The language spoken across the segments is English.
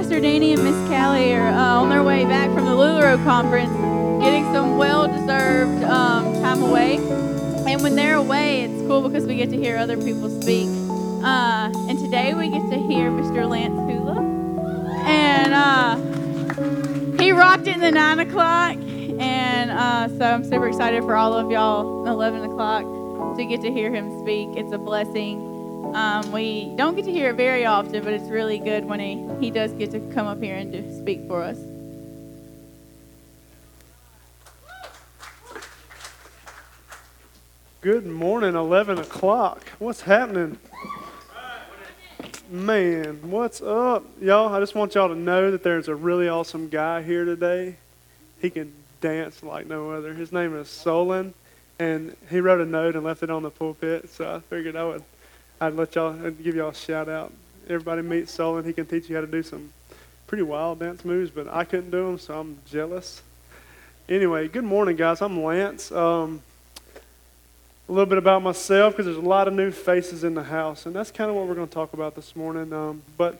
Pastor Danny and Miss Callie are on their way back from the Lularo conference, getting some well-deserved time away. And when they're away, it's cool because we get to hear other people speak. And today we get to hear Mr. Lance Hula. And he rocked it in the 9 o'clock. And so I'm super excited for all of y'all at 11 o'clock to get to hear him speak. It's a blessing. We don't get to hear it very often, but it's really good when he does get to come up here and to speak for us. Good morning, 11 o'clock. What's happening? Man, what's up? Y'all, I just want y'all to know that there's a really awesome guy here today. He can dance like no other. His name is Solon, and he wrote a note and left it on the pulpit, so I figured I'd let y'all, I'd give y'all a shout out. Everybody meets Solon. He can teach you how to do some pretty wild dance moves, but I couldn't do them, so I'm jealous. Anyway, good morning, guys. I'm Lance. A little bit about myself, because there's a lot of new faces in the house, and that's kind of what we're going to talk about this morning. But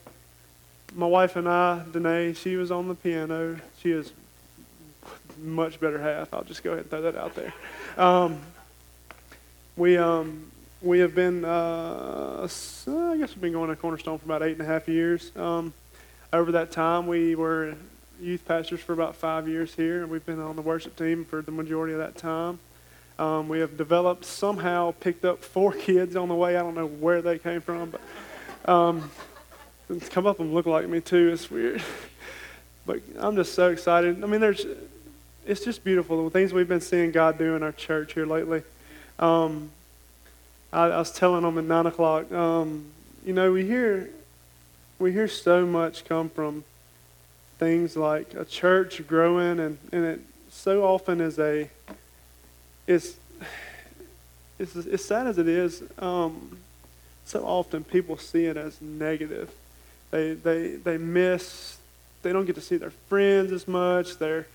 my wife and I, Danae, she was on the piano. She is much better half. I'll just go ahead and throw that out there. We have been, I guess we've been going to Cornerstone for about 8.5 years. Over that time, we were youth pastors for about 5 years here, and we've been on the worship team for the majority of that time. We have developed, somehow picked up 4 kids on the way. I don't know where they came from, but it's come up and look like me too. It's weird. But I'm just so excited. I mean, it's just beautiful, the things we've been seeing God do in our church here lately. I was telling them at 9 o'clock, you know, we hear so much come from things like a church growing, and it so often is as sad as it is, so often people see it as negative. They don't get to see their friends as much, their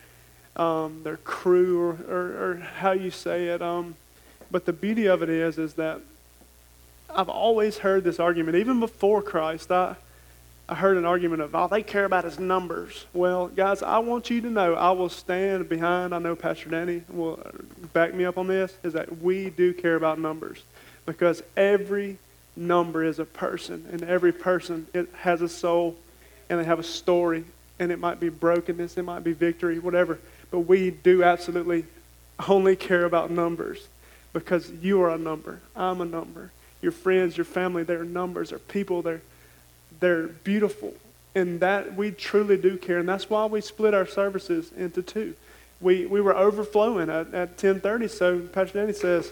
crew, or how you say it. But the beauty of it is that I've always heard this argument. Even before Christ, I heard an argument of, all they care about is numbers. Well, guys, I want you to know, I will stand behind, I know Pastor Danny will back me up on this, is that we do care about numbers, because every number is a person, and every person, it has a soul, and they have a story, and it might be brokenness, it might be victory, whatever, but we do absolutely only care about numbers, because you are a number, I'm a number, your friends, your family, they're numbers, they're people, they're beautiful, and that we truly do care, and that's why we split our services into 2. We were overflowing at 10:30, so Pastor Danny says,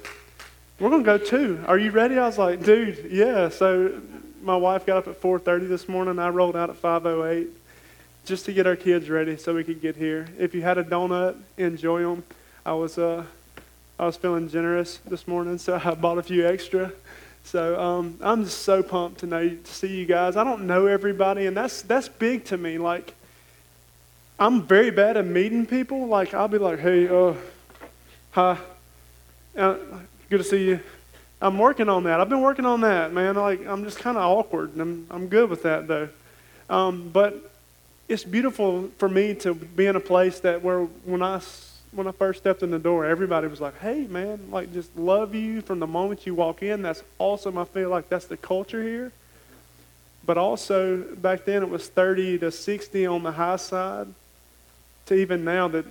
we're going to go 2. Are you ready? I was like, dude, yeah. So my wife got up at 4:30 this morning. I rolled out at 5:08 just to get our kids ready so we could get here. If you had a donut, enjoy them. I was feeling generous this morning, so I bought a few extra. So I'm just so pumped to see you guys. I don't know everybody, and that's big to me. Like, I'm very bad at meeting people. Like, I'll be like, hey, hi, good to see you. I'm working on that. I've been working on that, man. Like, I'm just kind of awkward, and I'm good with that, though. But it's beautiful for me to be in a place that where when I first stepped in the door, everybody was like, hey, man, like, just love you from the moment you walk in. That's awesome. I feel like that's the culture here. But also, back then, it was 30 to 60 on the high side, to even now that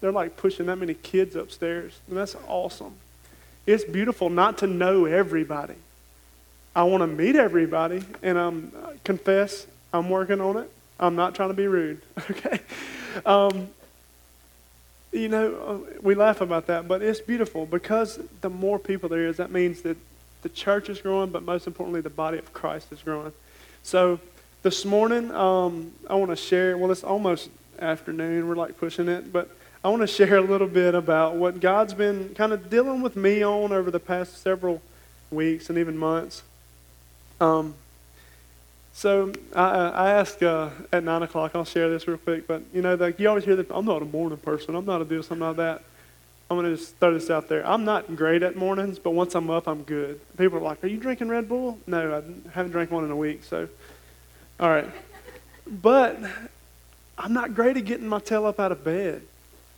they're, like, pushing that many kids upstairs. And that's awesome. It's beautiful not to know everybody. I want to meet everybody, and I confess I'm working on it. I'm not trying to be rude, okay? You know, we laugh about that, but it's beautiful because the more people there is, that means that the church is growing, but most importantly, the body of Christ is growing. So this morning, I want to share, well, it's almost afternoon. We're like pushing it, but I want to share a little bit about what God's been kind of dealing with me on over the past several weeks and even months. So I asked at 9 o'clock, I'll share this real quick, but you know, like you always hear that, I'm not a morning person, I'm not a do something like that. I'm going to just throw this out there. I'm not great at mornings, but once I'm up, I'm good. People are like, are you drinking Red Bull? No, I haven't drank one in a week, so all right. But I'm not great at getting my tail up out of bed.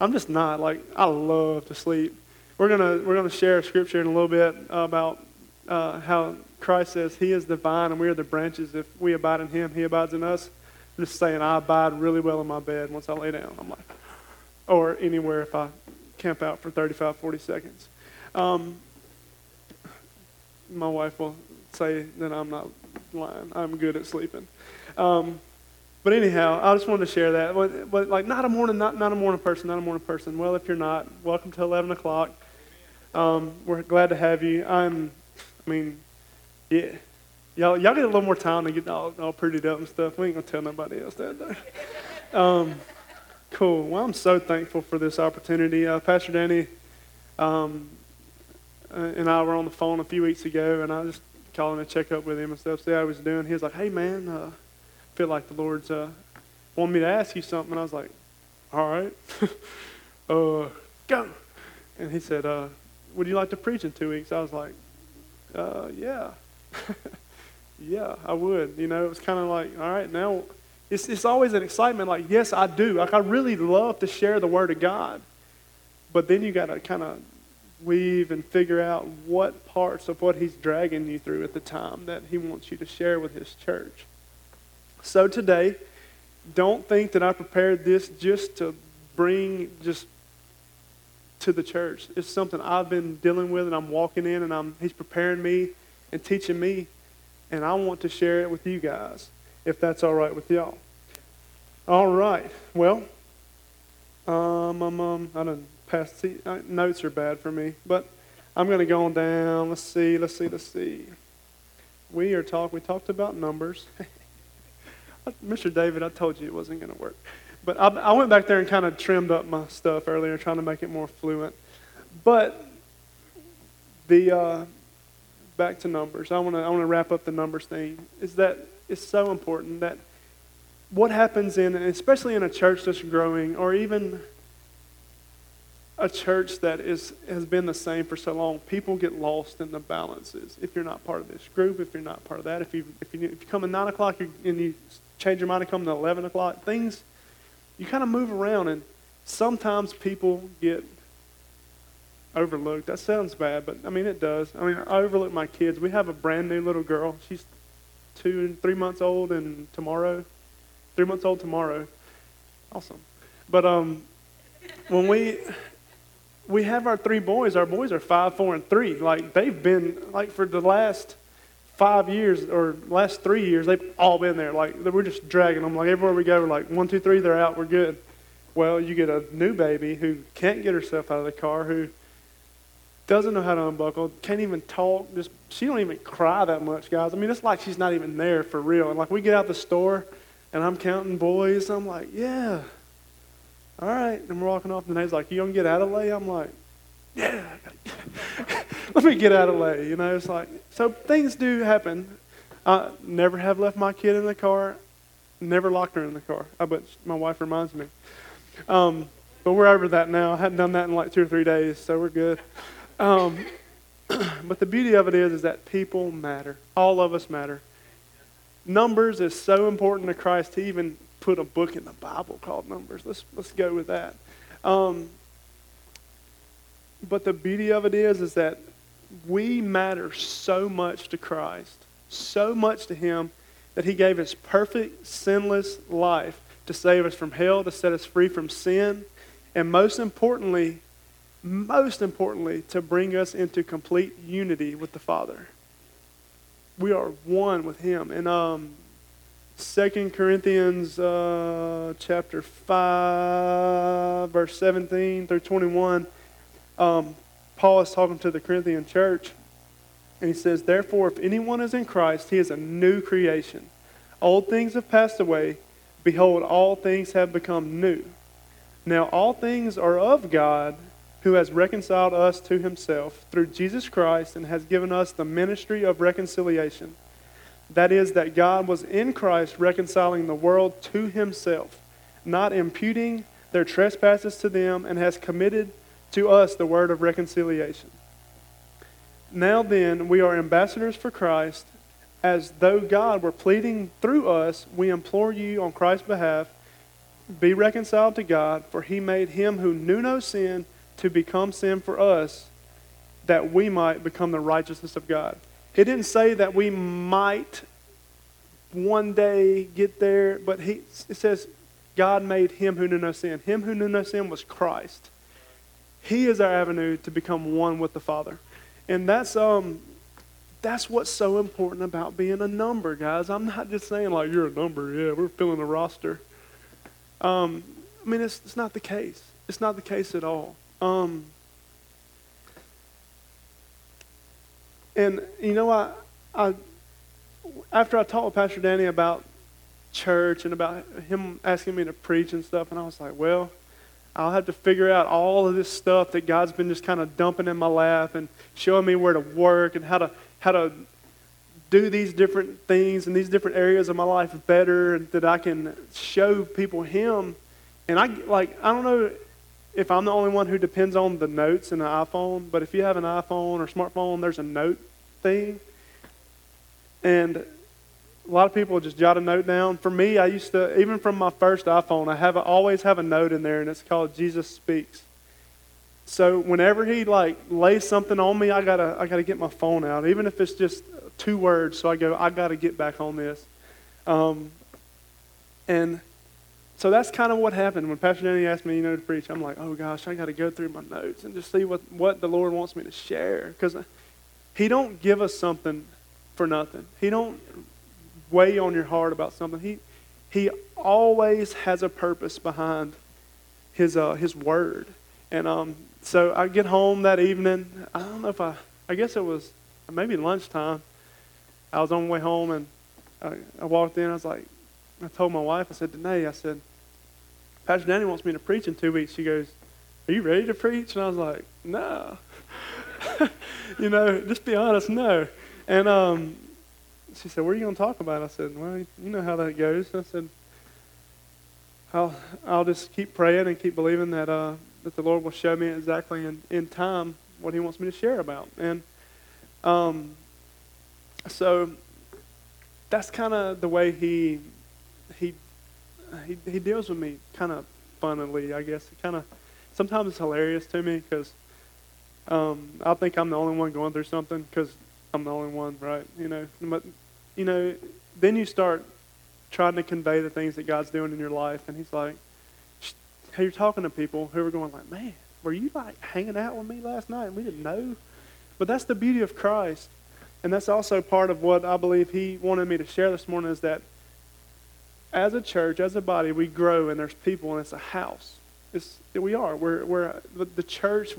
I'm just not. Like, I love to sleep. We're gonna share a scripture in a little bit about how Christ says He is the vine and we are the branches. If we abide in Him, He abides in us. I'm just saying I abide really well in my bed once I lay down. I'm like, or anywhere if I camp out for 35, 40 seconds. My wife will say that I'm not lying. I'm good at sleeping. But anyhow, I just wanted to share that. But like, not a morning person. Well, if you're not, welcome to 11 o'clock. We're glad to have you. Yeah. Y'all get a little more time to get all prettied up and stuff. We ain't going to tell nobody else that though. Cool. Well, I'm so thankful for this opportunity. Pastor Danny and I were on the phone a few weeks ago, and I was just calling to check up with him and stuff, see how he was doing. He was like, hey, man, feel like the Lord's wanted me to ask you something. And I was like, all right, go. And he said, would you like to preach in 2 weeks? I was like, yeah. Yeah, I would. You know, it was kind of like, all right, now it's always an excitement. Like, yes, I do. Like, I really love to share the Word of God. But then you got to kind of weave and figure out what parts of what He's dragging you through at the time that He wants you to share with His church. So today, don't think that I prepared this just to bring just to the church. It's something I've been dealing with, and I'm walking in, and He's preparing me and teaching me, and I want to share it with you guys, if that's all right with y'all. All right. Well, I done passed. Notes are bad for me, but I'm going to go on down. Let's see. We talked about numbers. Mr. David, I told you it wasn't going to work. But I went back there and kind of trimmed up my stuff earlier, trying to make it more fluent. But back to numbers. I want to wrap up the numbers thing. Is that it's so important that what happens especially in a church that's growing, or even a church that has been the same for so long, people get lost in the balances. If you're not part of this group, if you're not part of that, if you come at 9 o'clock and you change your mind to come to 11 o'clock, things you kind of move around, and sometimes people get overlooked. That sounds bad, but I mean it does. I mean, I overlook my kids. We have a brand new little girl. She's 2 and 3 months old, and 3 months old tomorrow. Awesome. But when we have our 3 boys, our boys are 5, 4, and 3. Like, they've been, like, for the last 5 years or last 3 years, they've all been there. Like, we're just dragging them. Like, everywhere we go, we're like, 1, 2, 3, they're out, we're good. Well, you get a new baby who can't get herself out of the car, who doesn't know how to unbuckle, can't even talk. She don't even cry that much, guys. I mean, it's like she's not even there for real. And like, we get out the store, and I'm counting boys. I'm like, yeah. All right, and we're walking off, and Danae's like, you gonna get Adelaide? I'm like, yeah, let me get Adelaide. You know, it's like, so things do happen. I never have left my kid in the car, never locked her in the car. I bet my wife reminds me. But we're over that now. I hadn't done that in like 2 or 3 days, so we're good. But the beauty of it is that people matter. All of us matter. Numbers is so important to Christ. He even put a book in the Bible called Numbers. Let's go with that. But the beauty of it is that we matter so much to Christ, so much to Him, that He gave His perfect, sinless life to save us from hell, to set us free from sin, and most importantly, to bring us into complete unity with the Father. We are one with Him. And 2 Corinthians chapter 5, verse 17 through 21, Paul is talking to the Corinthian church, and he says, therefore, if anyone is in Christ, he is a new creation. Old things have passed away. Behold, all things have become new. Now all things are of God, who has reconciled us to Himself through Jesus Christ and has given us the ministry of reconciliation. That is, that God was in Christ reconciling the world to Himself, not imputing their trespasses to them, and has committed to us the word of reconciliation. Now then, we are ambassadors for Christ, as though God were pleading through us, we implore you on Christ's behalf, be reconciled to God, for he made him who knew no sin to become sin for us, that we might become the righteousness of God. It didn't say that we might one day get there, but it says God made him who knew no sin. Him who knew no sin was Christ. He is our avenue to become one with the Father. And that's what's so important about being a number, guys. I'm not just saying, like, you're a number. Yeah, we're filling the roster. I mean, it's not the case. It's not the case at all. And, you know, I after I talked with Pastor Danny about church and about him asking me to preach and stuff, and I was like, well, I'll have to figure out all of this stuff that God's been just kind of dumping in my lap and showing me where to work and how to do these different things and these different areas of my life better, and that I can show people Him. And I don't know if I'm the only one who depends on the notes in the iPhone, but if you have an iPhone or smartphone, there's a note thing. And a lot of people just jot a note down. For me, I used to, even from my first iPhone, I always have a note in there, and it's called Jesus Speaks. So whenever he lays something on me, I gotta get my phone out, even if it's just 2 words. So I go, I gotta get back on this. And so that's kind of what happened when Pastor Danny asked me, to preach. I'm like, oh gosh, I gotta go through my notes and just see what the Lord wants me to share, because He don't give us something for nothing. He don't weigh on your heart about something. He always has a purpose behind his word. And so I get home that evening. I don't know if I guess it was maybe lunchtime. I was on my way home, and I walked in. I was like, I told my wife, I said, Danae, I said, Pastor Danny wants me to preach in 2 weeks. She goes, are you ready to preach? And I was like, no. Just be honest, no. And she said, what are you going to talk about? I said, well, you know how that goes. I said, I'll just keep praying and keep believing that the Lord will show me exactly in time what He wants me to share about. And so that's kind of the way He deals with me, kind of funnily, I guess. Kind of sometimes it's hilarious to me, because I think I'm the only one going through something, because I'm the only one, right? But then you start trying to convey the things that God's doing in your life, and He's like, hey, you're talking to people who are going like, man, were you hanging out with me last night and we didn't know? But that's the beauty of Christ, and that's also part of what I believe He wanted me to share this morning, is that as a church, as a body, we grow, and there's people, and it's a house. We're the church.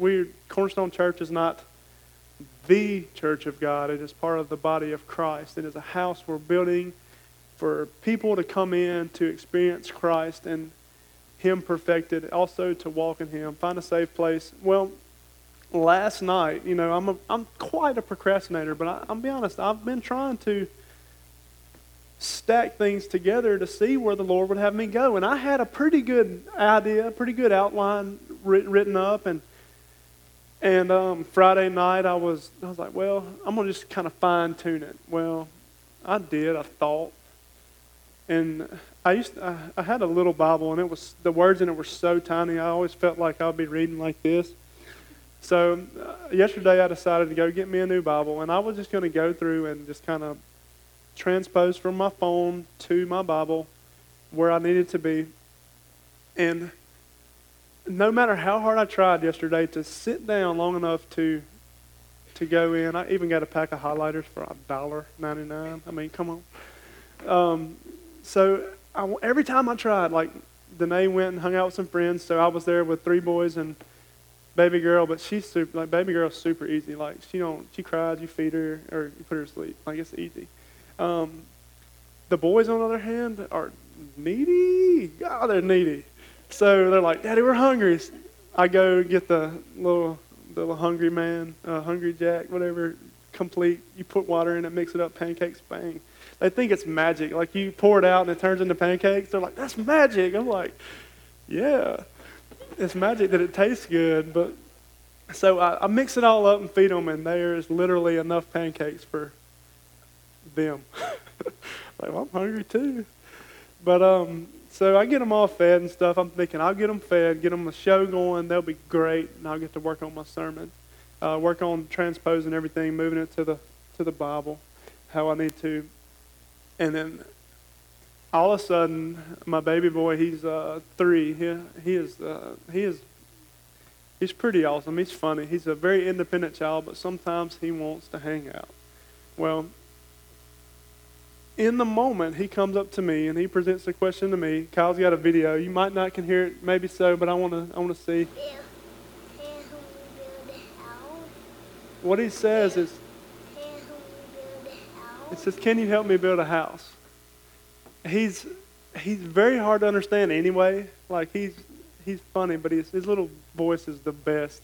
Cornerstone Church is not the church of God. It is part of the body of Christ. It is a house we're building for people to come in to experience Christ and Him perfected, also to walk in Him, find a safe place. Well, last night, I'm quite a procrastinator, but I'll be honest, I've been trying to stack things together to see where the Lord would have me go. And I had a pretty good idea, pretty good outline written up. And Friday night I was like, well, I'm going to just kind of fine tune it. Well, I did, I thought. And I had a little Bible, and it was, the words in it were so tiny, I always felt like I'd be reading like this. So yesterday I decided to go get me a new Bible, and I was just going to go through and just kind of transpose from my phone to my Bible where I needed to be. And no matter how hard I tried yesterday to sit down long enough to go in, I even got a pack of highlighters for $1.99. I mean, come on. So every time I tried, Danae went and hung out with some friends, so I was there with 3 boys and baby girl. But she's super, baby girl's super easy. She cries, you feed her or you put her to sleep. It's easy. The boys, on the other hand, are needy. God, they're needy. So they're like, Daddy, we're hungry. I go get the little hungry man, hungry jack, whatever, complete. You put water in it, mix it up, pancakes, bang. They think it's magic. You pour it out and it turns into pancakes. They're like, that's magic. I'm like, yeah, it's magic that it tastes good. But so I mix it all up and feed them, and there's literally enough pancakes for them. Like, well, I'm hungry too. But so I get them all fed and stuff. I'm thinking I'll get them fed, get them a show going. They'll be great, and I'll get to work on my sermon, work on transposing everything, moving it to the Bible, how I need to. And then all of a sudden, my baby boy, he's 3. He's pretty awesome. He's funny. He's a very independent child, but sometimes he wants to hang out. Well, in the moment, he comes up to me and he presents a question to me. Kyle's got a video. You might not can hear it, maybe so, but I want to see. What he says is, it says, "Can you help me build a house?" He's very hard to understand anyway. Like he's funny, but his little voice is the best.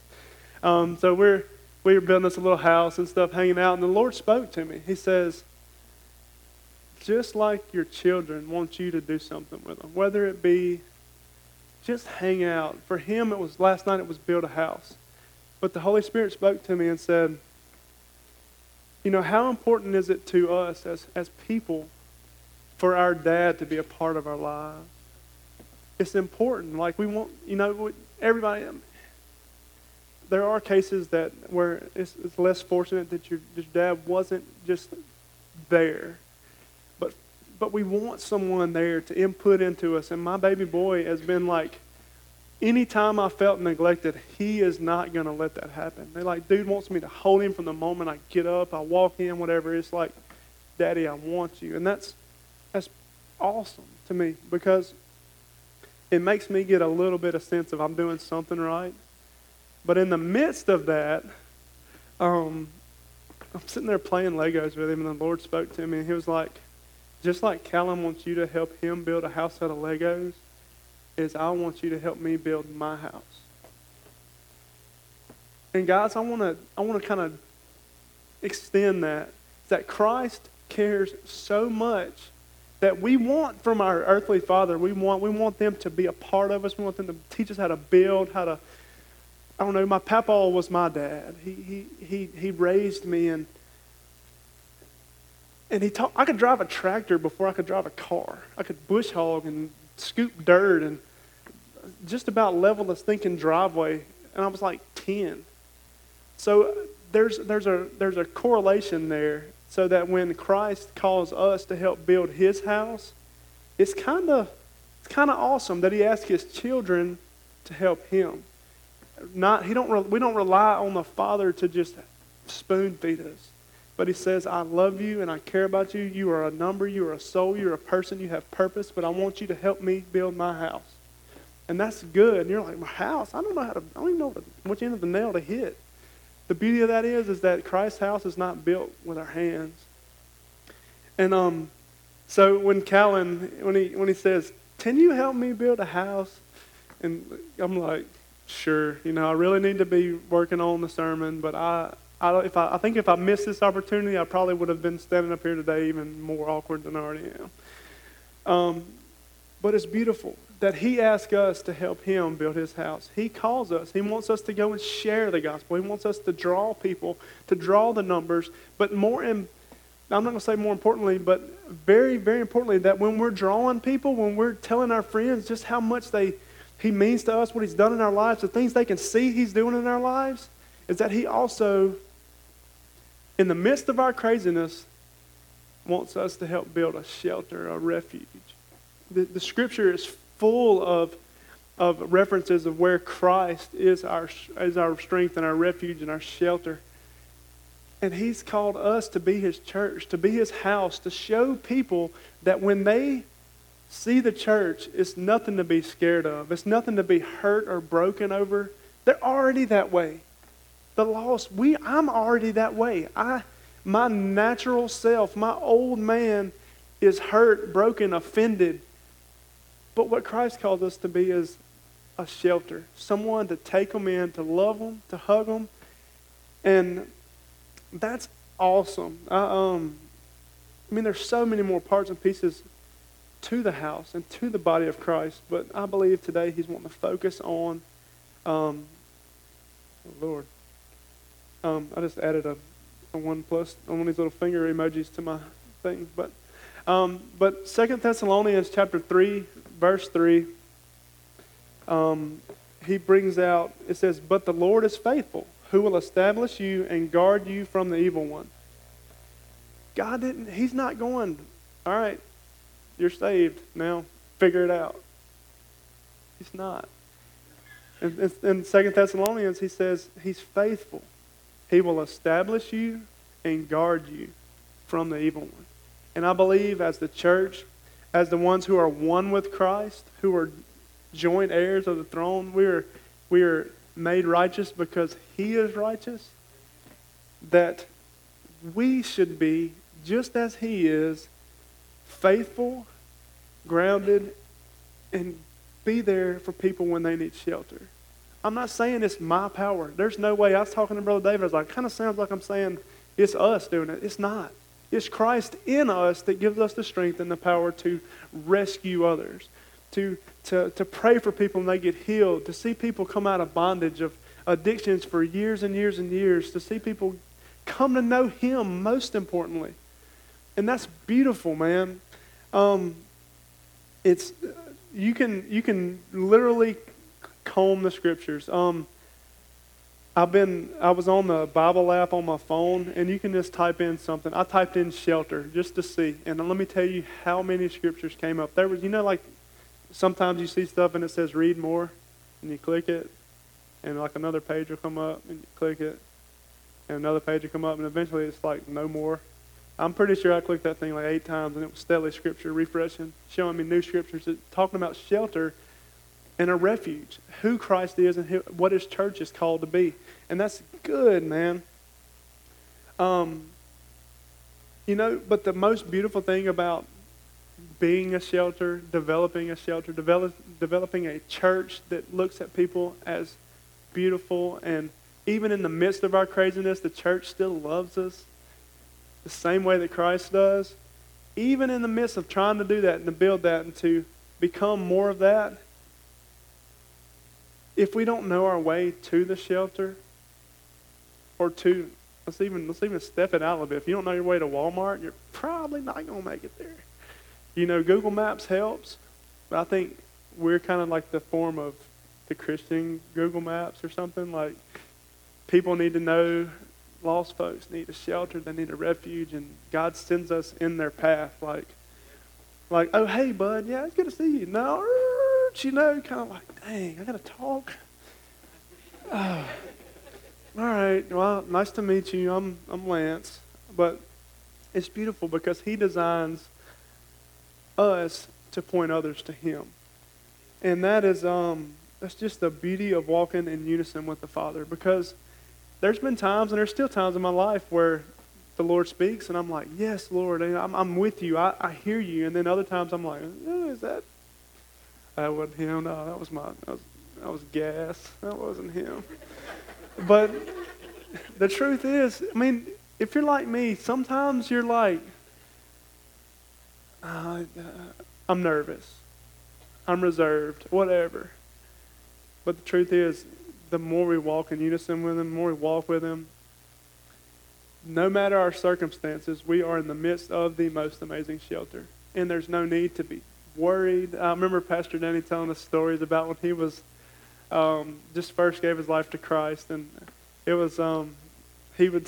So we were building this little house and stuff, hanging out, and the Lord spoke to me. He says, just like your children want you to do something with them, whether it be just hang out. For him, it was last night. It was build a house. But the Holy Spirit spoke to me and said, you know, how important is it to us as people for our dad to be a part of our lives? It's important. Like we want, you know, everybody. There are cases that where it's less fortunate that your dad wasn't just there, but we want someone there to input into us. And my baby boy has been like, anytime I felt neglected, he is not going to let that happen. They're like, dude wants me to hold him from the moment I get up, I walk in, whatever. It's like, Daddy, I want you. And that's awesome to me because it makes me get a little bit of sense of I'm doing something right. But in the midst of that, I'm sitting there playing Legos with him, and the Lord spoke to me, and he was like, just like Callum wants you to help him build a house out of Legos, is I want you to help me build my house. And guys, I want to kind of extend that Christ cares so much that we want from our earthly father, we want them to be a part of us. We want them to teach us how to build, how to, I don't know, my papa was my dad. He raised me and he taught. I could drive a tractor before I could drive a car. I could bush hog and scoop dirt and just about level the stinking driveway. And I was like 10. So there's a correlation there, so that when Christ calls us to help build His house, it's kind of awesome that He asks His children to help Him. We don't rely on the Father to just spoon feed us, but He says, I love you and I care about you. You are a number, you are a soul, you're a person, you have purpose, but I want you to help me build my house. And that's good. And you're like, my house? I don't even know which end of the nail to hit. The beauty of that is that Christ's house is not built with our hands. And so when Callan, when he says, can you help me build a house? And I'm like, sure, you know, I really need to be working on the sermon, but I think if I missed this opportunity, I probably would have been standing up here today even more awkward than I already am. But it's beautiful that He asks us to help Him build His house. He calls us. He wants us to go and share the gospel. He wants us to draw people, to draw the numbers. But I'm not going to say more importantly, but very, very importantly, that when we're drawing people, when we're telling our friends just how much He means to us, what He's done in our lives, the things they can see He's doing in our lives, is that He also, in the midst of our craziness, wants us to help build a shelter, a refuge. The Scripture is full of references of where Christ is our strength and our refuge and our shelter. And He's called us to be His church, to be His house, to show people that when they see the church, it's nothing to be scared of. It's nothing to be hurt or broken over. They're already that way. The lost, I'm already that way. My natural self, my old man is hurt, broken, offended. But what Christ calls us to be is a shelter, someone to take them in, to love them, to hug them. And that's awesome. I mean, there's so many more parts and pieces to the house and to the body of Christ, but I believe today He's wanting to focus on, Lord. I just added a one plus on one of these little finger emojis to my thing. But 2 Thessalonians chapter 3, verse 3, he brings out, it says, "But the Lord is faithful, who will establish you and guard you from the evil one." God didn't, he's not going, all right, you're saved now, figure it out. He's not. In 2 Thessalonians, he says he's faithful. He will establish you and guard you from the evil one. And I believe as the church, as the ones who are one with Christ, who are joint heirs of the throne, we are made righteous because he is righteous, that we should be, just as he is, faithful, grounded, and be there for people when they need shelter. I'm not saying it's my power. There's no way. I was talking to Brother David. I was like, kind of sounds like I'm saying it's us doing it. It's not. It's Christ in us that gives us the strength and the power to rescue others, to pray for people when they get healed, to see people come out of bondage, of addictions for years and years and years, to see people come to know him, most importantly. And that's beautiful, man. It's you can literally comb the scriptures. I was on the Bible app on my phone, and you can just type in something. I typed in shelter just to see, and let me tell you how many scriptures came up. There was, you know, like sometimes you see stuff and it says read more, and you click it, and like another page will come up, and you click it, and another page will come up, and eventually it's like no more. I'm pretty sure I clicked that thing like 8 times, and it was steadily scripture refreshing, showing me new scriptures, talking about shelter and a refuge, who Christ is and what his church is called to be. And that's good, man. You know, but the most beautiful thing about being a shelter, developing a shelter, developing a church that looks at people as beautiful, and even in the midst of our craziness, the church still loves us the same way that Christ does. Even in the midst of trying to do that and to build that and to become more of that, if we don't know our way to the shelter, or to, let's even step it out a little bit. If you don't know your way to Walmart, you're probably not going to make it there. You know, Google Maps helps, but I think we're kind of like the form of the Christian Google Maps or something. Like, people need to know, lost folks need a shelter, they need a refuge, and God sends us in their path. Like, oh, hey, bud, yeah, it's good to see you. No, you know, kind of like, dang, I got to talk. Oh, all right, well, nice to meet you. I'm Lance. But it's beautiful because he designs us to point others to him. And that is, that's just the beauty of walking in unison with the Father, because there's been times, and there's still times in my life where the Lord speaks, and I'm like, yes, Lord, I'm with you. I hear you. And then other times I'm like, oh, is that? That wasn't him. No, that was gas. That wasn't him. But the truth is, I mean, if you're like me, sometimes you're like, I'm nervous, I'm reserved, whatever. But the truth is, the more we walk in unison with him, the more we walk with him, no matter our circumstances, we are in the midst of the most amazing shelter. And there's no need to be worried. I remember Pastor Danny telling us stories about when he was just first gave his life to Christ, and it was he was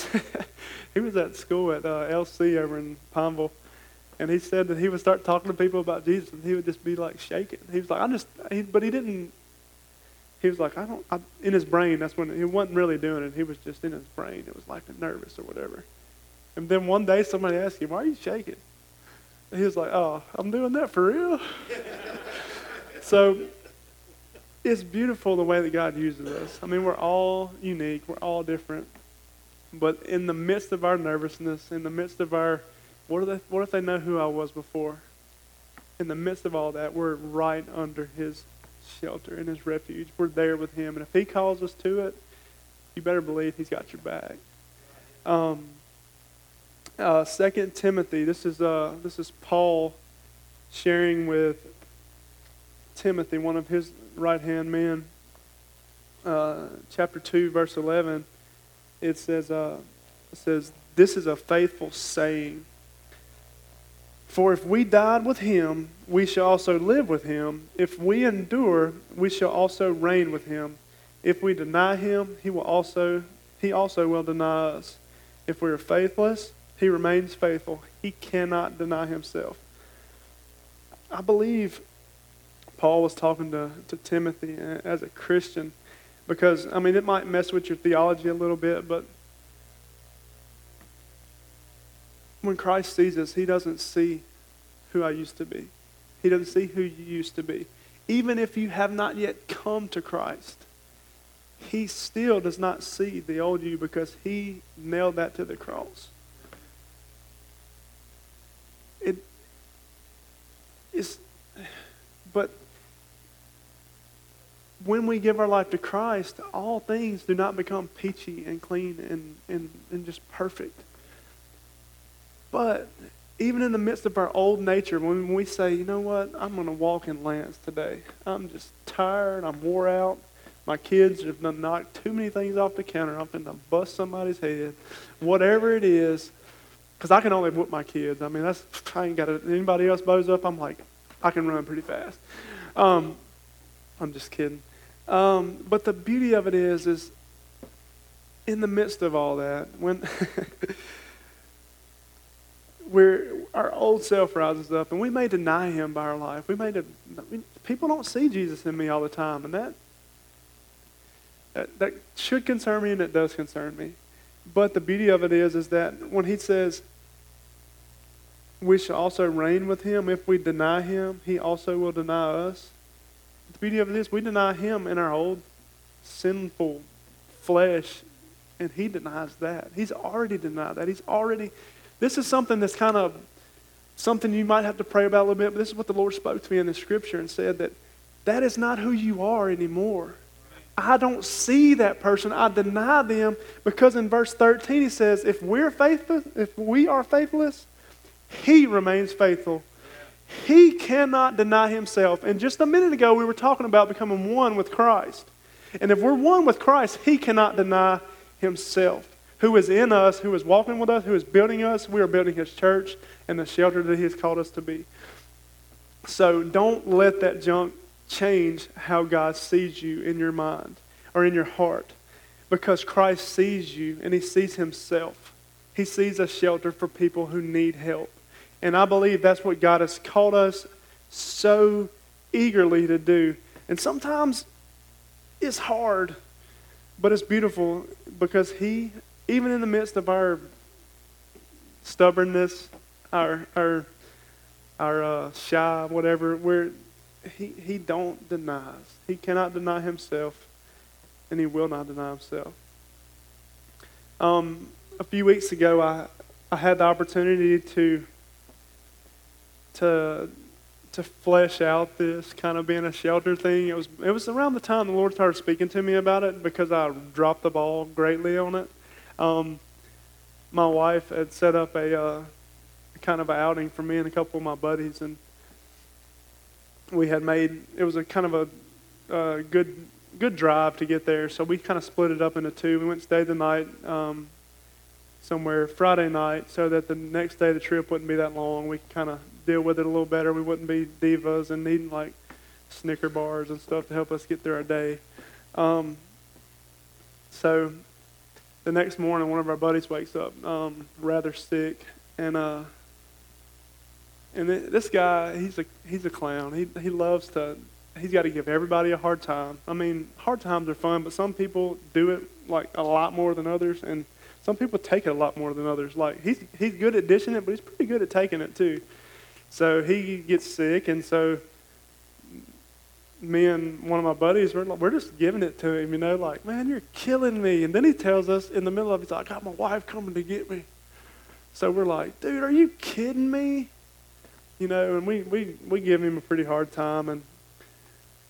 at school at LC over in Pineville, and he said that he would start talking to people about Jesus, and he would just be like shaking. He was like, in his brain. That's when he wasn't really doing it. He was just in his brain. It was like nervous or whatever. And then one day somebody asked him, "Why are you shaking?" He was like, oh, I'm doing that for real? So it's beautiful the way that God uses us. I mean, we're all unique. We're all different. But in the midst of our nervousness, in the midst of our, what if they know who I was before? In the midst of all that, we're right under his shelter and his refuge. We're there with him. And if he calls us to it, you better believe he's got your back. 2 Timothy, this is Paul sharing with Timothy, one of his right-hand men. Chapter 2, verse 11, it says, "This is a faithful saying For if we died with him, we shall also live with him. If we endure, we shall also reign with him. If we deny him, he also will deny us. If we are faithless, he remains faithful. He cannot deny himself. I believe Paul was talking to Timothy as a Christian because, I mean, it might mess with your theology a little bit, but when Christ sees us, he doesn't see who I used to be. He doesn't see who you used to be. Even if you have not yet come to Christ, he still does not see the old you because he nailed that to the cross. But when we give our life to Christ, all things do not become peachy and clean and just perfect. But even in the midst of our old nature, when we say, you know what, I'm going to walk in Lance today. I'm just tired. I'm wore out. My kids have knocked too many things off the counter. I'm going to bust somebody's head. Whatever it is. Because I can only whip my kids. I mean, I ain't got anybody else bows up. I'm like, I can run pretty fast. I'm just kidding. But the beauty of it is in the midst of all that, when our old self rises up, and we may deny him by our life. People don't see Jesus in me all the time, and that should concern me, and it does concern me. But the beauty of it is that when he says we shall also reign with him, if we deny him, he also will deny us. The beauty of it is we deny him in our old sinful flesh, and he denies that. He's already denied that. This is something that's kind of something you might have to pray about a little bit, but this is what the Lord spoke to me in the Scripture and said that is not who you are anymore. I don't see that person. I deny them because in verse 13 he says, if we are faithless, he remains faithful. He cannot deny himself. And just a minute ago we were talking about becoming one with Christ. And if we're one with Christ, he cannot deny himself. Who is in us, who is walking with us, who is building us. We are building his church and the shelter that he has called us to be. So don't let that junk change how God sees you in your mind or in your heart, because Christ sees you and he sees himself. He sees a shelter for people who need help. And I believe that's what God has called us so eagerly to do. And sometimes it's hard, but it's beautiful because he, even in the midst of our stubbornness, our shy, whatever, he don't deny us. He cannot deny himself, and he will not deny himself. A few weeks ago, I had the opportunity to flesh out this kind of being a shelter thing. It was around the time the Lord started speaking to me about it because I dropped the ball greatly on it. My wife had set up a kind of an outing for me and a couple of my buddies, and we had made, it was a kind of a good drive to get there, so we kind of split it up into two. We went and stayed the night somewhere Friday night so that the next day the trip wouldn't be that long. We could kind of deal with it a little better. We wouldn't be divas and needing like Snicker bars and stuff to help us get through our day. So the next morning, one of our buddies wakes up rather sick, and this guy, he's a clown. He loves to, he's got to give everybody a hard time. I mean, hard times are fun, but some people do it like a lot more than others, and some people take it a lot more than others. Like he's good at dishing it, but he's pretty good at taking it too. So he gets sick, and so me and one of my buddies, we're just giving it to him, you know, like, man, you're killing me. And then he tells us in the middle of it, he's like, I got my wife coming to get me. So we're like, dude, are you kidding me? You know, and we give him a pretty hard time, and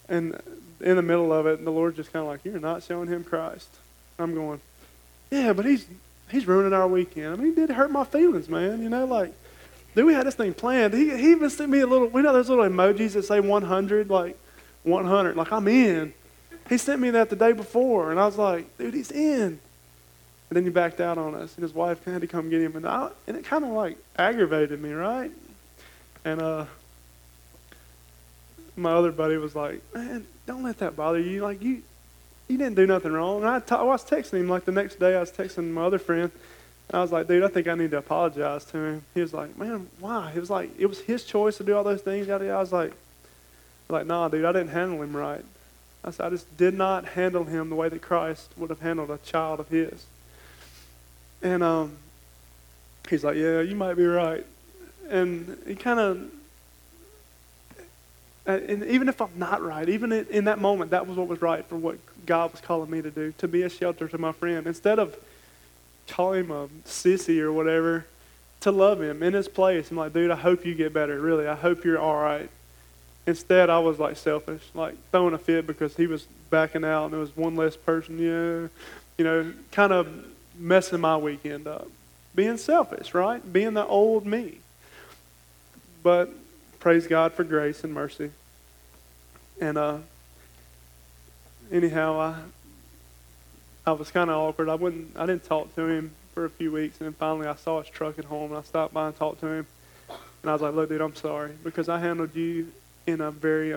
in the middle of it, the Lord's just kind of like, you're not showing him Christ. I'm going, yeah, but he's ruining our weekend. I mean, he did hurt my feelings, man. You know, like, dude, we had this thing planned. He even sent me a little, we know those little emojis that say 100, like 100, like I'm in. He sent me that the day before, and I was like, dude, he's in. And then he backed out on us, and his wife had to come get him, and it kind of like aggravated me, right? And my other buddy was like, man, don't let that bother you. Like, you didn't do nothing wrong. And I was texting him. Like, the next day I was texting my other friend. And I was like, dude, I think I need to apologize to him. He was like, man, why? He was like, it was his choice to do all those things. I was like, nah, dude, I didn't handle him right. I said, I just did not handle him the way that Christ would have handled a child of his. And he's like, yeah, you might be right. And he kind of, and even if I'm not right, even in that moment, that was what was right for what God was calling me to do, to be a shelter to my friend. Instead of calling him a sissy or whatever, to love him in his place. I'm like, dude, I hope you get better, really. I hope you're all right. Instead, I was like selfish, like throwing a fit because he was backing out and there was one less person, kind of messing my weekend up. Being selfish, right? Being the old me. But praise God for grace and mercy. And anyhow, I was kind of awkward. I didn't talk to him for a few weeks, and then finally I saw his truck at home, and I stopped by and talked to him. And I was like, look, dude, I'm sorry, because I handled you in a very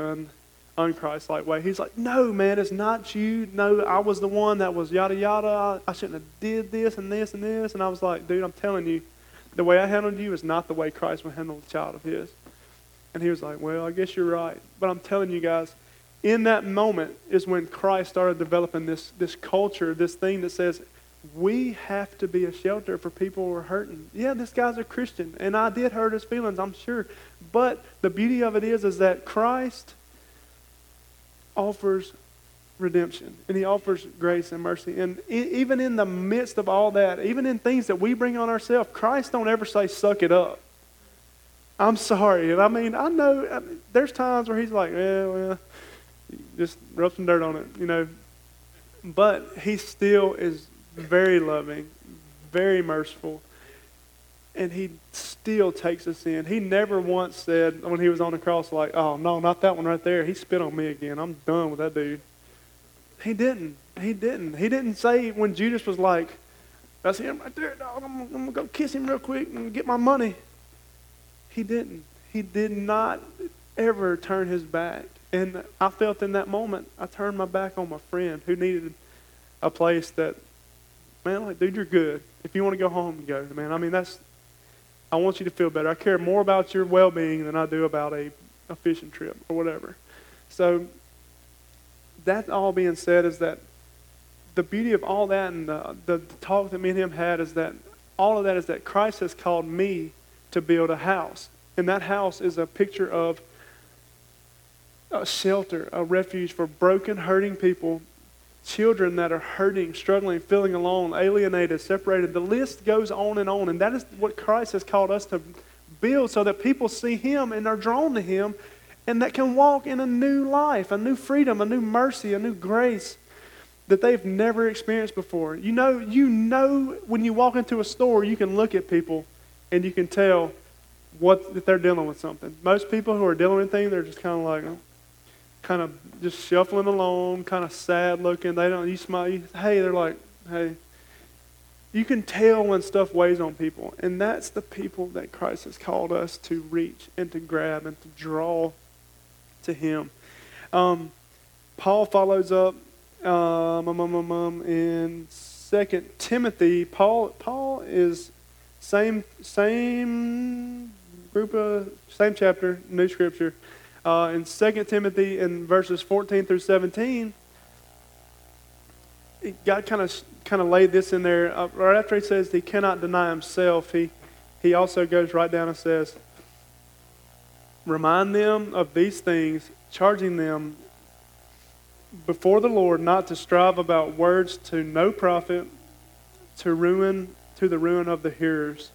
un-Christ-like way. He's like, no, man, it's not you. No, I was the one that was yada, yada. I shouldn't have did this and this and this. And I was like, dude, I'm telling you, the way I handled you is not the way Christ would handle a child of his. And he was like, well, I guess you're right. But I'm telling you guys, in that moment is when Christ started developing this culture, this thing that says, we have to be a shelter for people who are hurting. Yeah, this guy's a Christian, and I did hurt his feelings, I'm sure. But the beauty of it is that Christ offers redemption, and he offers grace and mercy. And even in the midst of all that, even in things that we bring on ourselves, Christ don't ever say, suck it up. I'm sorry. And I know there's times where he's like, well, just rub some dirt on it, But he still is very loving, very merciful, and he still takes us in. He never once said when he was on the cross, like, oh, no, not that one right there. He spit on me again. I'm done with that dude. He didn't. He didn't say when Judas was like, that's him right there, dog. I'm going to go kiss him real quick and get my money. He didn't. He did not ever turn his back. And I felt in that moment, I turned my back on my friend who needed a place that, man, like, dude, you're good. If you want to go home, go. Man, I want you to feel better. I care more about your well-being than I do about a fishing trip or whatever. So that all being said is that the beauty of all that and the talk that me and him had is that all of that is that Christ has called me to build a house. And that house is a picture of a shelter, a refuge for broken, hurting people, children that are hurting, struggling, feeling alone, alienated, separated. The list goes on. And that is what Christ has called us to build so that people see him and are drawn to him and that can walk in a new life, a new freedom, a new mercy, a new grace that they've never experienced before. You know, when you walk into a store, you can look at people and you can tell if they're dealing with something. Most people who are dealing with things, they're just kind of like, kind of just shuffling along, kind of sad looking. They don't, you smile, hey, they're like, hey. You can tell when stuff weighs on people. And that's the people that Christ has called us to reach and to grab and to draw to him. Paul follows up in 2 Timothy. Paul is same group of, same chapter, new scripture. In 2 Timothy in verses 14 through 17, God kind of laid this in there. Right after he says he cannot deny himself, he also goes right down and says, remind them of these things, charging them before the Lord not to strive about words to no profit, to the ruin of the hearers.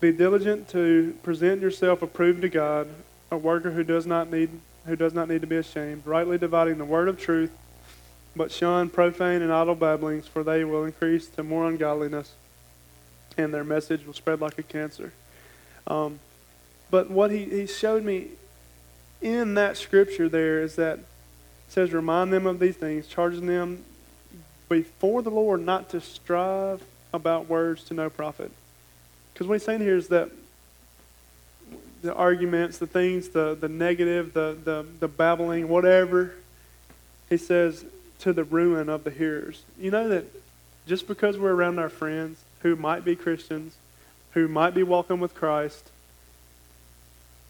Be diligent to present yourself approved to God, a worker who does not need to be ashamed, rightly dividing the word of truth, but shun profane and idle babblings, for they will increase to more ungodliness, and their message will spread like a cancer. But what he showed me in that scripture there is that it says, remind them of these things, charging them before the Lord not to strive about words to no profit. Because what he's saying here is that the arguments, the things, the negative, the babbling, whatever. He says, to the ruin of the hearers. You know that just because we're around our friends who might be Christians, who might be walking with Christ,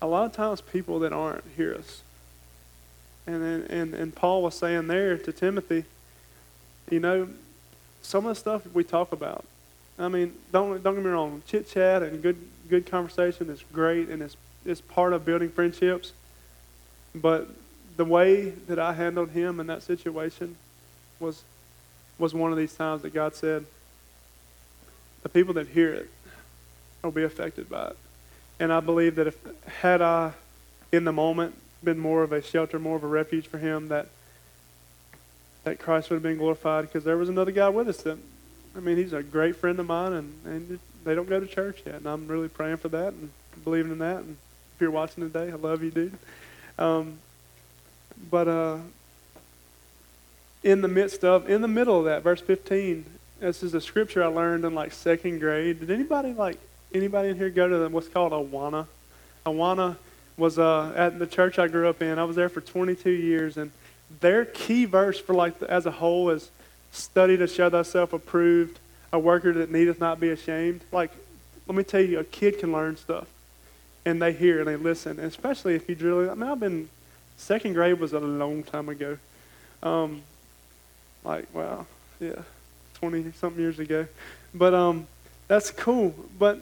a lot of times people that aren't hear us. And Paul was saying there to Timothy, you know, some of the stuff we talk about, I mean, don't get me wrong, chit-chat and good conversation is great, and it's part of building friendships. But the way that I handled him in that situation was one of these times that God said, the people that hear it will be affected by it. And I believe that had I, in the moment, been more of a shelter, more of a refuge for him, that Christ would have been glorified, because there was another guy with us that, I mean, he's a great friend of mine, and they don't go to church yet, and I'm really praying for that and believing in that. And if you're watching today, I love you, dude. But in the middle of that, verse 15, this is a scripture I learned in like second grade. Did anybody in here go to what's called Awana? Awana was at the church I grew up in. I was there for 22 years, and their key verse for as a whole is, study to show thyself approved, a worker that needeth not be ashamed. Like, let me tell you, a kid can learn stuff, and they hear and they listen. And especially if you drill. I mean, second grade was a long time ago, wow, yeah, 20-something years ago. But that's cool. But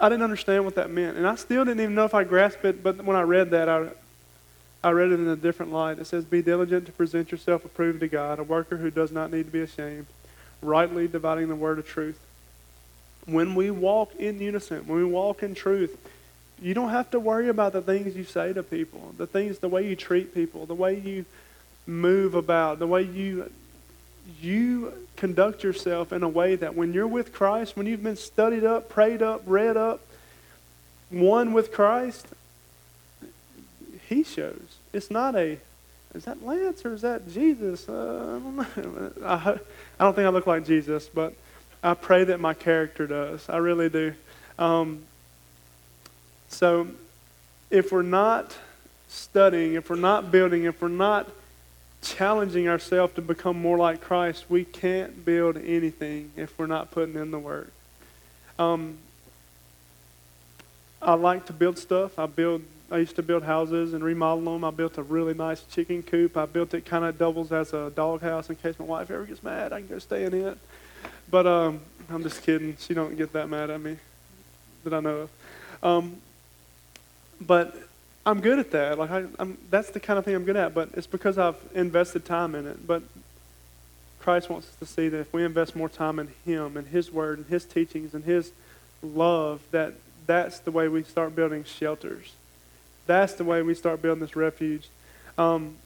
I didn't understand what that meant, and I still didn't even know if I grasped it. But when I read that, I read it in a different light. It says, be diligent to present yourself approved to God, a worker who does not need to be ashamed, rightly dividing the word of truth. When we walk in unison, when we walk in truth, you don't have to worry about the things you say to people, the things, the way you treat people, the way you move about, the way you conduct yourself in a way that when you're with Christ, when you've been studied up, prayed up, read up, one with Christ, he shows. It's not is that Lance or is that Jesus? I don't know. I don't think I look like Jesus, but I pray that my character does. I really do. So if we're not studying, if we're not building, if we're not challenging ourselves to become more like Christ, we can't build anything if we're not putting in the work. I like to build stuff. I used to build houses and remodel them. I built a really nice chicken coop. I built it kind of doubles as a dog house in case my wife ever gets mad. I can go stay in it. But I'm just kidding. She don't get that mad at me that I know of. But I'm good at that. Like that's the kind of thing I'm good at. But it's because I've invested time in it. But Christ wants us to see that if we invest more time in Him and His Word and His teachings and His love, that's the way we start building shelters. That's the way we start building this refuge. Some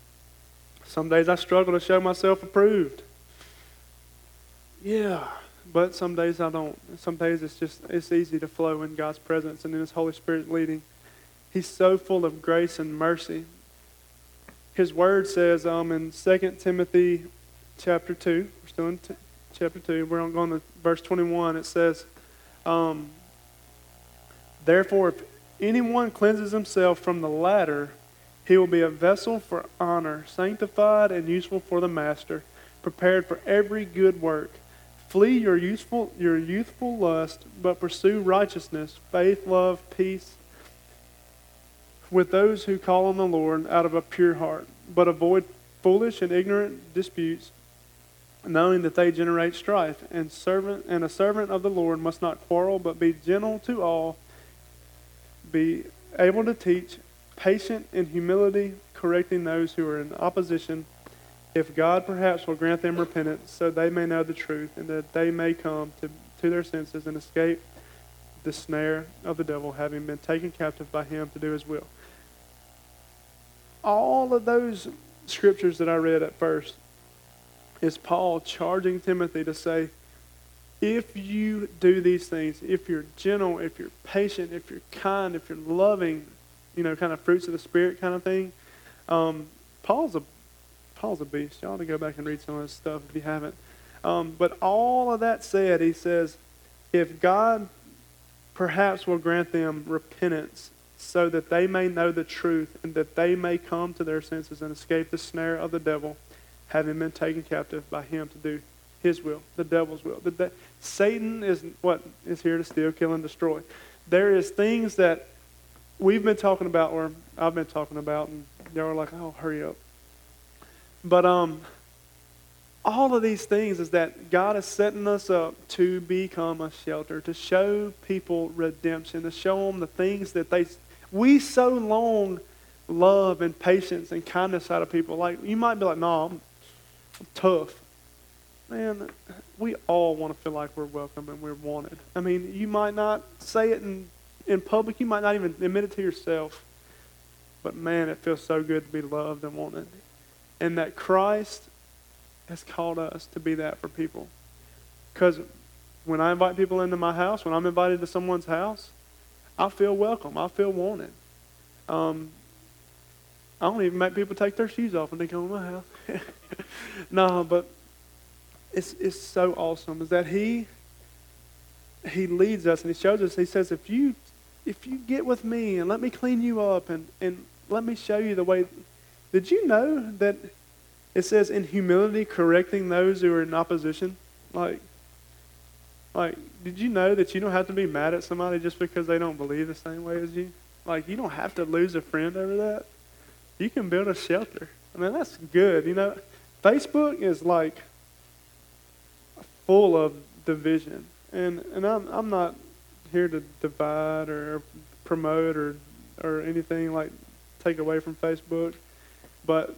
days I struggle to show myself approved. Yeah. But some days I don't. Some days it's easy to flow in God's presence and in His Holy Spirit leading. He's so full of grace and mercy. His Word says in 2 Timothy chapter 2, we're still in chapter 2, we're going to verse 21, it says, therefore if anyone cleanses himself from the latter, he will be a vessel for honor, sanctified and useful for the master, prepared for every good work. Flee your youthful lust, but pursue righteousness, faith, love, peace with those who call on the Lord out of a pure heart. But avoid foolish and ignorant disputes, knowing that they generate strife. And a servant of the Lord must not quarrel, but be gentle to all, be able to teach, patient in humility, correcting those who are in opposition, if God perhaps will grant them repentance, so they may know the truth, and that they may come to their senses and escape the snare of the devil, having been taken captive by him to do his will. All of those scriptures that I read at first is Paul charging Timothy to say, if you do these things, if you're gentle, if you're patient, if you're kind, if you're loving, you know, kind of fruits of the Spirit kind of thing, Paul's a beast. Y'all ought to go back and read some of his stuff if you haven't. But all of that said, he says, if God perhaps will grant them repentance so that they may know the truth and that they may come to their senses and escape the snare of the devil, having been taken captive by him to do his will, the devil's will. Satan is what is here to steal, kill, and destroy. There is things that we've been talking about, or I've been talking about, and y'all are like, oh, hurry up. But all of these things is that God is setting us up to become a shelter, to show people redemption, to show them the things that we so long love and patience and kindness out of people. Like, you might be like, no, I'm tough. Man, we all want to feel like we're welcome and we're wanted. I mean, you might not say it in public. You might not even admit it to yourself. But man, it feels so good to be loved and wanted. And that Christ has called us to be that for people. Because when I invite people into my house, when I'm invited to someone's house, I feel welcome. I feel wanted. I don't even make people take their shoes off when they come to my house. No, but it's so awesome is that he leads us and he shows us. He says, if you get with me and let me clean you up and let me show you the way. Did you know that it says in humility correcting those who are in opposition? Like, did you know that you don't have to be mad at somebody just because they don't believe the same way as you? Like, you don't have to lose a friend over that. You can build a shelter. I mean, that's good. You know, Facebook is like full of division. And I'm not here to divide or promote or anything like take away from Facebook. But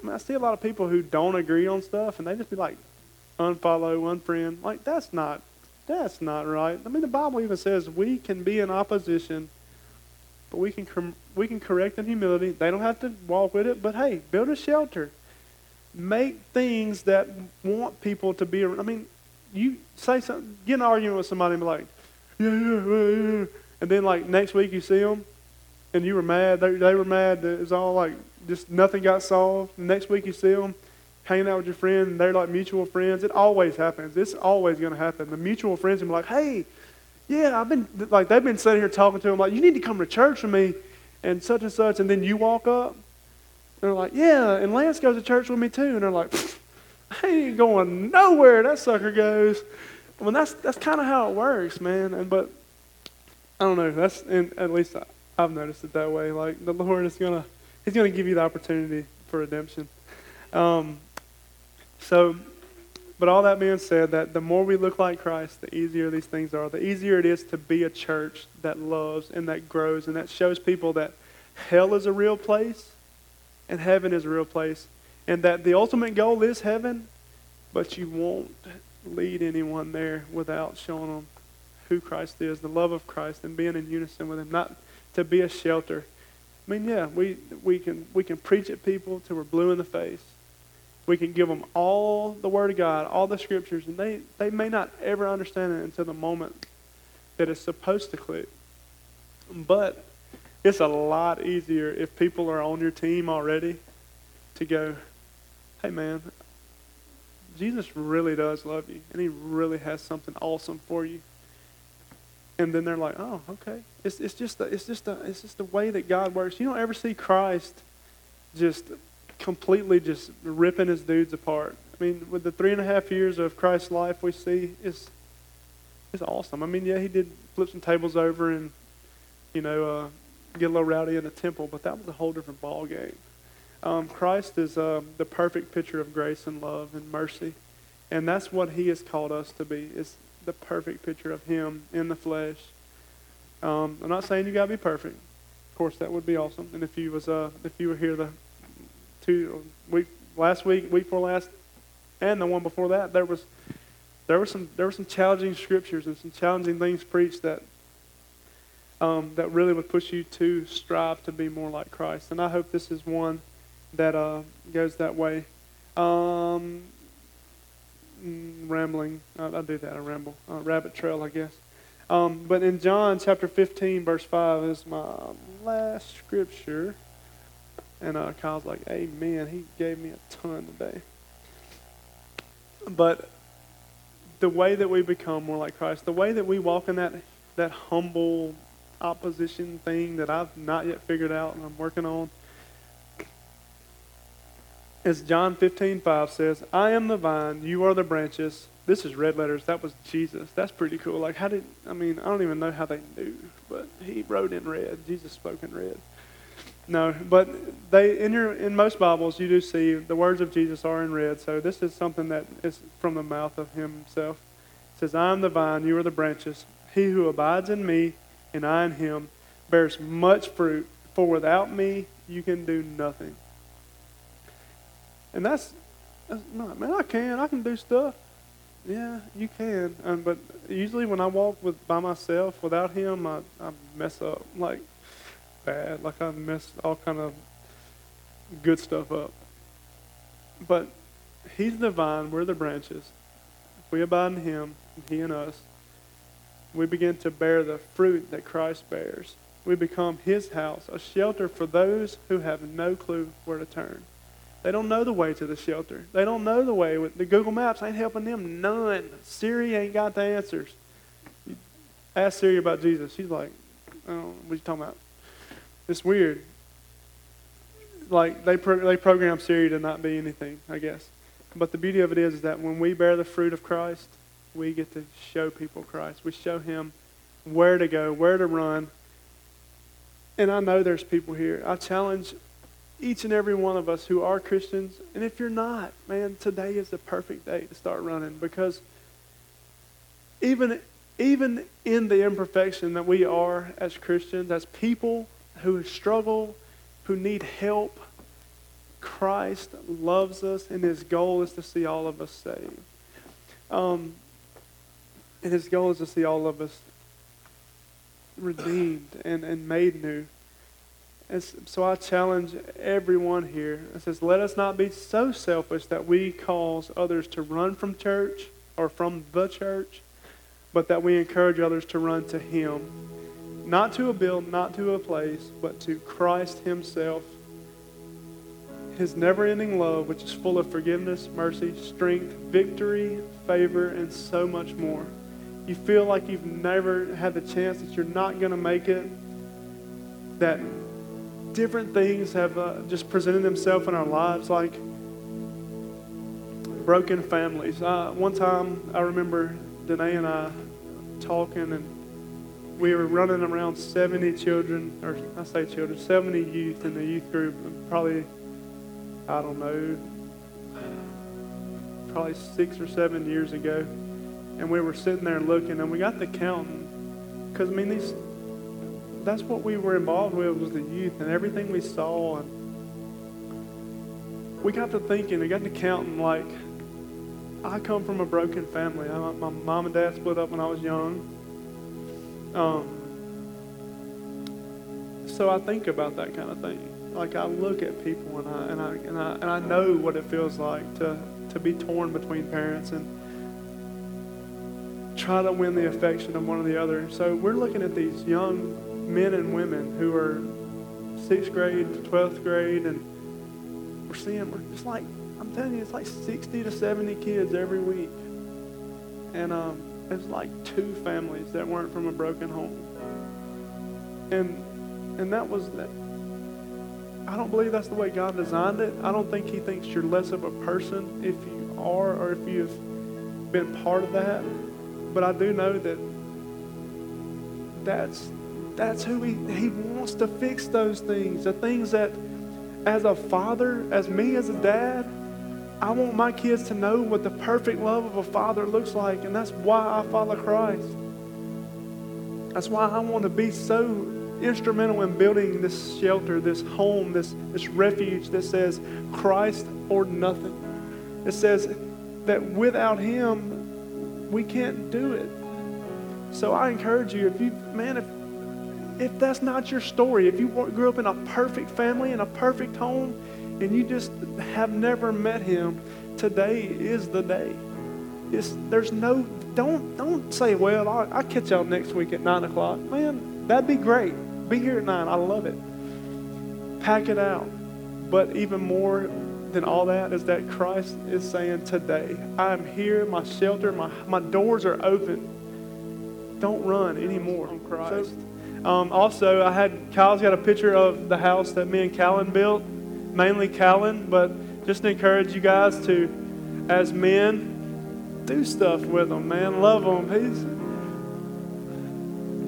I mean, I see a lot of people who don't agree on stuff, and they just be like, unfollow, unfriend. Like, that's not right. I mean, the Bible even says we can be in opposition, but we can correct in humility. They don't have to walk with it, but hey, build a shelter. Make things that want people to be around. I mean, you say something, get in an argument with somebody and be like, yeah. And then like next week you see them, and you were mad, they were mad, it's all like, just nothing got solved. Next week you see them hanging out with your friend, and they're like mutual friends. It always happens. It's always going to happen. The mutual friends will be like, hey, yeah, I've been, like, they've been sitting here talking to them, like, you need to come to church with me, and such, and then you walk up, they're like, yeah, and Lance goes to church with me too, and they're like, I ain't going nowhere, that sucker goes. I mean, that's kind of how it works, man, but I don't know, at least I've noticed it that way. Like, the Lord is going to, He's going to give you the opportunity for redemption. But all that being said, that the more we look like Christ, the easier these things are. The easier it is to be a church that loves and that grows and that shows people that hell is a real place and heaven is a real place, and that the ultimate goal is heaven, but you won't lead anyone there without showing them who Christ is, the love of Christ, and being in unison with Him, not to be a shelter. I mean, yeah, we can preach at people till we're blue in the face. We can give them all the Word of God, all the Scriptures, and they may not ever understand it until the moment that it's supposed to click. But it's a lot easier if people are on your team already to go, hey, man, Jesus really does love you, and He really has something awesome for you. And then they're like, oh, okay. It's just the way that God works. You don't ever see Christ just completely just ripping His dudes apart. I mean, with the 3.5 years of Christ's life we see, it's awesome. I mean, yeah, He did flip some tables over and, you know, get a little rowdy in the temple, but that was a whole different ballgame. Christ is the perfect picture of grace and love and mercy, and that's what He has called us to be. It's the perfect picture of Him in the flesh. I'm not saying you gotta be perfect. Of course, that would be awesome. And if you were here the week before last, and the one before that, there were some challenging scriptures and some challenging things preached that really would push you to strive to be more like Christ. And I hope this is one that goes that way. Rambling, I do that. I ramble. Rabbit trail, I guess. But in John chapter 15, verse 5 is my last scripture. And Kyle's like, amen. He gave me a ton today. But the way that we become more like Christ, the way that we walk in that humble opposition thing that I've not yet figured out and I'm working on. As John 15:5 says, I am the vine, you are the branches. This is red letters. That was Jesus. That's pretty cool. Like, how did, I mean, I don't even know how they knew, but he wrote in red. Jesus spoke in red. No, but they in most Bibles you do see the words of Jesus are in red. So this is something that is from the mouth of himself. It says, I am the vine, you are the branches. He who abides in me and I in him bears much fruit, for without me you can do nothing. And that's not, man, I can do stuff. Yeah, you can. But usually when I walk by myself without him, I mess up like bad. Like I mess all kind of good stuff up. But he's the vine, we're the branches. If we abide in him, he in us, we begin to bear the fruit that Christ bears. We become his house, a shelter for those who have no clue where to turn. They don't know the way to the shelter. They don't know the way. The Google Maps ain't helping them none. Siri ain't got the answers. You ask Siri about Jesus. She's like, oh, what are you talking about? It's weird. Like, they program Siri to not be anything, I guess. But the beauty of it is that when we bear the fruit of Christ, we get to show people Christ. We show him where to go, where to run. And I know there's people here. I challenge each and every one of us who are Christians, and if you're not, man, today is the perfect day to start running, because even in the imperfection that we are as Christians, as people who struggle, who need help, Christ loves us, and his goal is to see all of us saved. And his goal is to see all of us redeemed and made new. And so I challenge everyone here. It says, let us not be so selfish that we cause others to run from church or from the church, but that we encourage others to run to him. Not to a building, not to a place, but to Christ himself. His never-ending love, which is full of forgiveness, mercy, strength, victory, favor, and so much more. You feel like you've never had the chance, that you're not going to make it, that different things have just presented themselves in our lives, like broken families. One time, I remember Danae and I talking, and we were running around 70 children, or I say children, 70 youth in the youth group, and probably, I don't know, probably 6 or 7 years ago. And we were sitting there looking, and we got to counting, because, I mean, these, that's what we were involved with, was the youth and everything we saw. And we got to thinking, we got to counting, like, I come from a broken family. My mom and dad split up when I was young. So I think about that kind of thing. Like, I look at people and I know what it feels like to be torn between parents and try to win the affection of one or the other. So we're looking at these young men and women who are 6th grade to 12th grade, and it's like, I'm telling you, it's like 60 to 70 kids every week. And it's like 2 families that weren't from a broken home. And that was that. I don't believe that's the way God designed it. I don't think he thinks you're less of a person if you are or if you've been part of that. But I do know that that's who he wants to fix those things. The things that, as a father, as me as a dad, I want my kids to know what the perfect love of a father looks like. And that's why I follow Christ. That's why I want to be so instrumental in building this shelter, this home, this refuge that says Christ or nothing. It says that without him, we can't do it. So I encourage you, if that's not your story, if you grew up in a perfect family, in a perfect home, and you just have never met him, today is the day. Don't say, well, I'll catch y'all next week at 9 o'clock. Man, that'd be great. Be here at 9. I love it. Pack it out. But even more than all that is that Christ is saying today, I am here, my shelter, my doors are open. Don't run anymore. Christ. So, Also, Kyle's got a picture of the house that me and Callum built, mainly Callum, but just to encourage you guys to, as men, do stuff with them, man. Love them.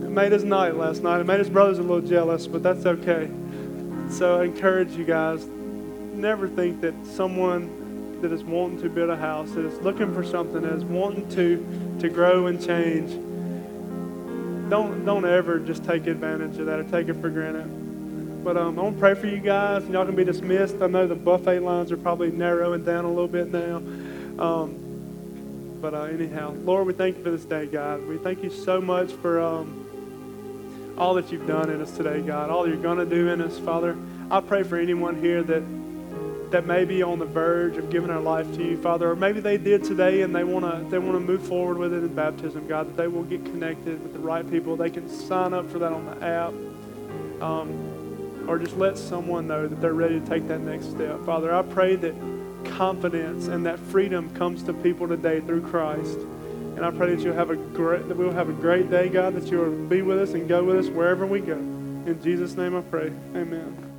It made his night last night. It made his brothers a little jealous, but that's okay. So I encourage you guys, never think that someone that is wanting to build a house, that is looking for something, that is wanting to grow and change, don't ever just take advantage of that or take it for granted. But I'm going to pray for you guys, and y'all can be dismissed. I know the buffet lines are probably narrowing down a little bit now. Anyhow, Lord, we thank you for this day, God. We thank you so much for all that you've done in us today, God, all you're going to do in us, Father. I pray for anyone here that may be on the verge of giving their life to you, Father, or maybe they did today and they want to move forward with it in baptism, God, that they will get connected with the right people. They can sign up for that on the app, or just let someone know that they're ready to take that next step. Father, I pray that confidence and that freedom comes to people today through Christ. And I pray that we'll have a great day, God, that you'll be with us and go with us wherever we go. In Jesus' name I pray. Amen.